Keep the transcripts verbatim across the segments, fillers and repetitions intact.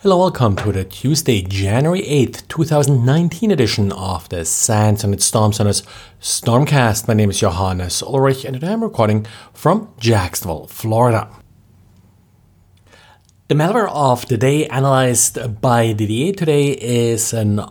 Hello, welcome to the Tuesday, January eighth, two thousand nineteen edition of the Sands and its Storm Center's Stormcast. My name is Johannes Ulrich and today I'm recording from Jacksonville, Florida. The malware of the day analyzed by Didier today is an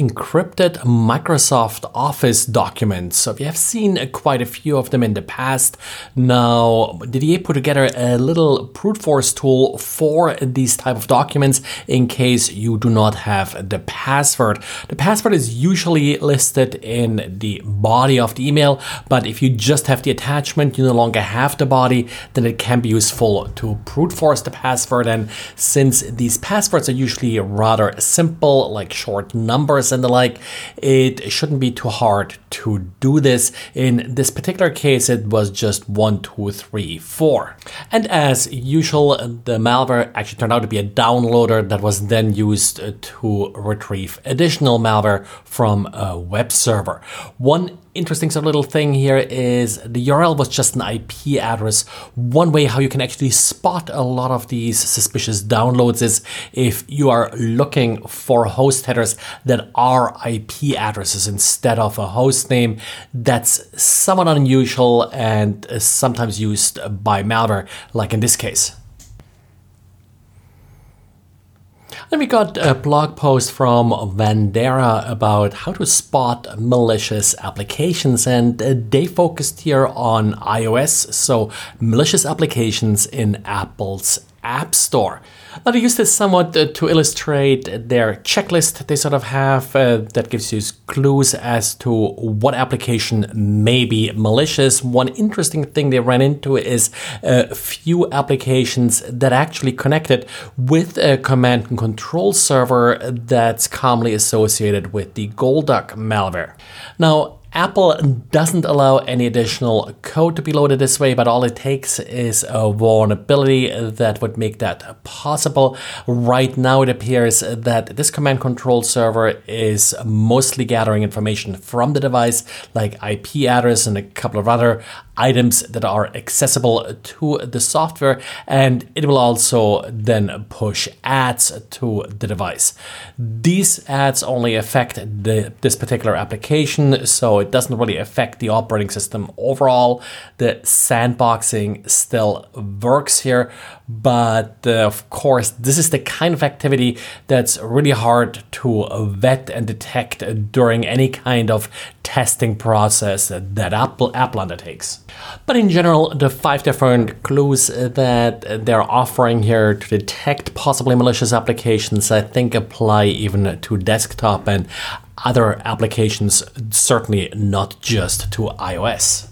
encrypted Microsoft Office documents. So we have seen quite a few of them in the past. Now, Didier put together a little brute force tool for these type of documents in case you do not have the password. The password is usually listed in the body of the email, but if you just have the attachment, you no longer have the body, then it can be useful to brute force the password. And since these passwords are usually rather simple, like short numbers and the like, it shouldn't be too hard to do this. In this particular case, it was just one, two, three, four. And as usual, the malware actually turned out to be a downloader that was then used to retrieve additional malware from a web server. One interesting sort of little thing here is the U R L was just an I P address. One way how you can actually spot a lot of these suspicious downloads is if you are looking for host headers that are I P addresses instead of a host name. That's somewhat unusual and sometimes used by malware, like in this case. Then we got a blog post from Wandera about how to spot malicious applications, and they focused here on iOS, so malicious applications in Apple's App Store. Now, they use this somewhat to illustrate their checklist they sort of have uh, that gives you clues as to what application may be malicious. One interesting thing they ran into is a few applications that actually connected with a command and control server that's commonly associated with the Golduck malware. Now, Apple doesn't allow any additional code to be loaded this way, but all it takes is a vulnerability that would make that possible. Right now, it appears that this command control server is mostly gathering information from the device, like I P address and a couple of other items that are accessible to the software, and it will also then push ads to the device. These ads only affect the, this particular application, so it doesn't really affect the operating system overall. The sandboxing still works here, but uh, of course, this is the kind of activity that's really hard to vet and detect during any kind of testing process that Apple, Apple undertakes. But in general, the five different clues that they're offering here to detect possibly malicious applications, I think apply even to desktop and other applications, certainly not just to iOS.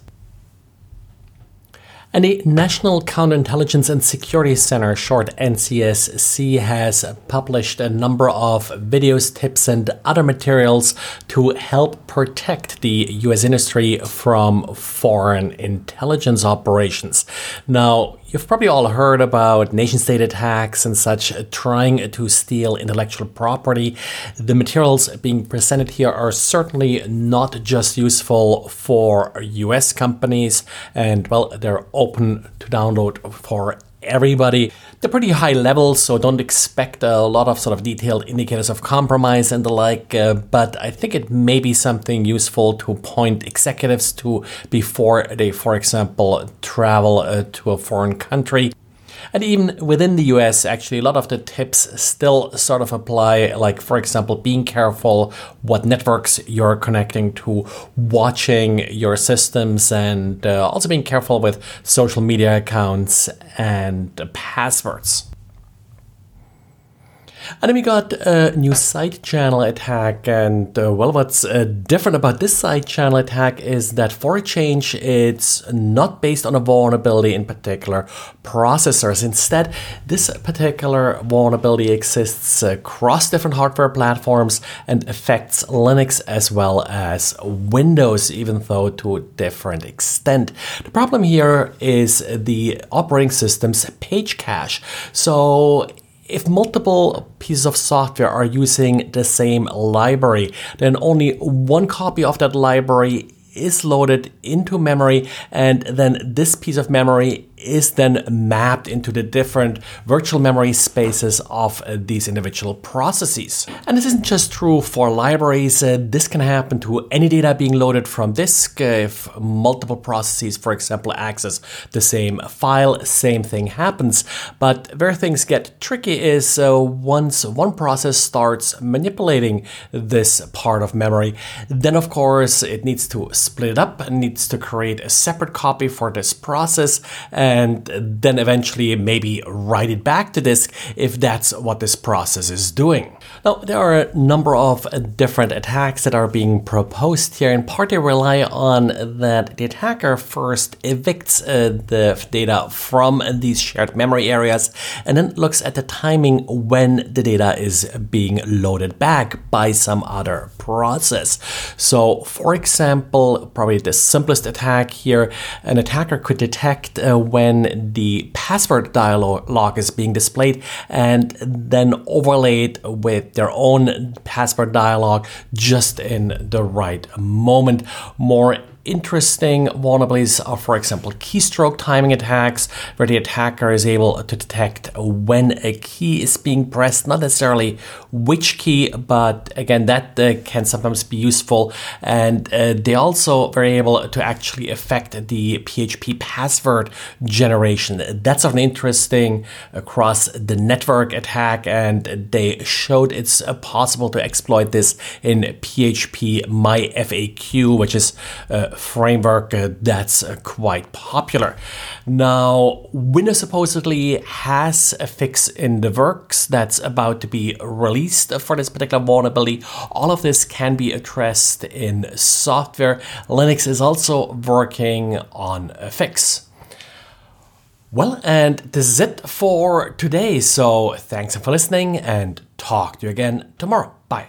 And the National Counterintelligence and Security Center, short N C S C, has published a number of videos, tips, and other materials to help protect the U S industry from foreign intelligence operations. Now, you've probably all heard about nation-state attacks and such trying to steal intellectual property. The materials being presented here are certainly not just useful for U S companies, and, well, they're open to download for everybody. They're pretty high level, so don't expect a lot of sort of detailed indicators of compromise and the like, uh, but I think it may be something useful to point executives to before they, for example, travel uh, to a foreign country. And even within the U S, actually, a lot of the tips still sort of apply, like, for example, being careful what networks you're connecting to, watching your systems, and uh, also being careful with social media accounts and uh, passwords. And then we got a new side channel attack, and uh, well, what's uh, different about this side channel attack is that for a change, it's not based on a vulnerability in particular processors. Instead, this particular vulnerability exists across different hardware platforms and affects Linux as well as Windows, even though to a different extent. The problem here is the operating system's page cache. So if multiple pieces of software are using the same library, then only one copy of that library is loaded into memory, and then this piece of memory is then mapped into the different virtual memory spaces of uh, these individual processes. And this isn't just true for libraries. Uh, this can happen to any data being loaded from disk. Uh, if multiple processes, for example, access the same file, same thing happens. But where things get tricky is uh, once one process starts manipulating this part of memory, then of course it needs to split it up and needs to create a separate copy for this process and then eventually maybe write it back to disk if that's what this process is doing. Now, there are a number of different attacks that are being proposed here. In part, they rely on that the attacker first evicts uh, the data from these shared memory areas and then looks at the timing when the data is being loaded back by some other process. So, for example, probably the simplest attack here, an attacker could detect uh, when the password dialog is being displayed and then overlay it with their own password dialog just in the right moment. More interesting vulnerabilities are, for example, keystroke timing attacks, where the attacker is able to detect when a key is being pressed, not necessarily which key, but again, that uh, can sometimes be useful. And uh, they also were able to actually affect the P H P password generation. That's an interesting across the network attack, and they showed it's possible to exploit this in P H P MyFAQ, which is uh, framework uh, that's uh, quite popular. Now, Windows supposedly has a fix in the works that's about to be released for this particular vulnerability. All of this can be addressed in software. Linux is also working on a fix. Well, and this is it for today. So thanks for listening and talk to you again tomorrow. Bye.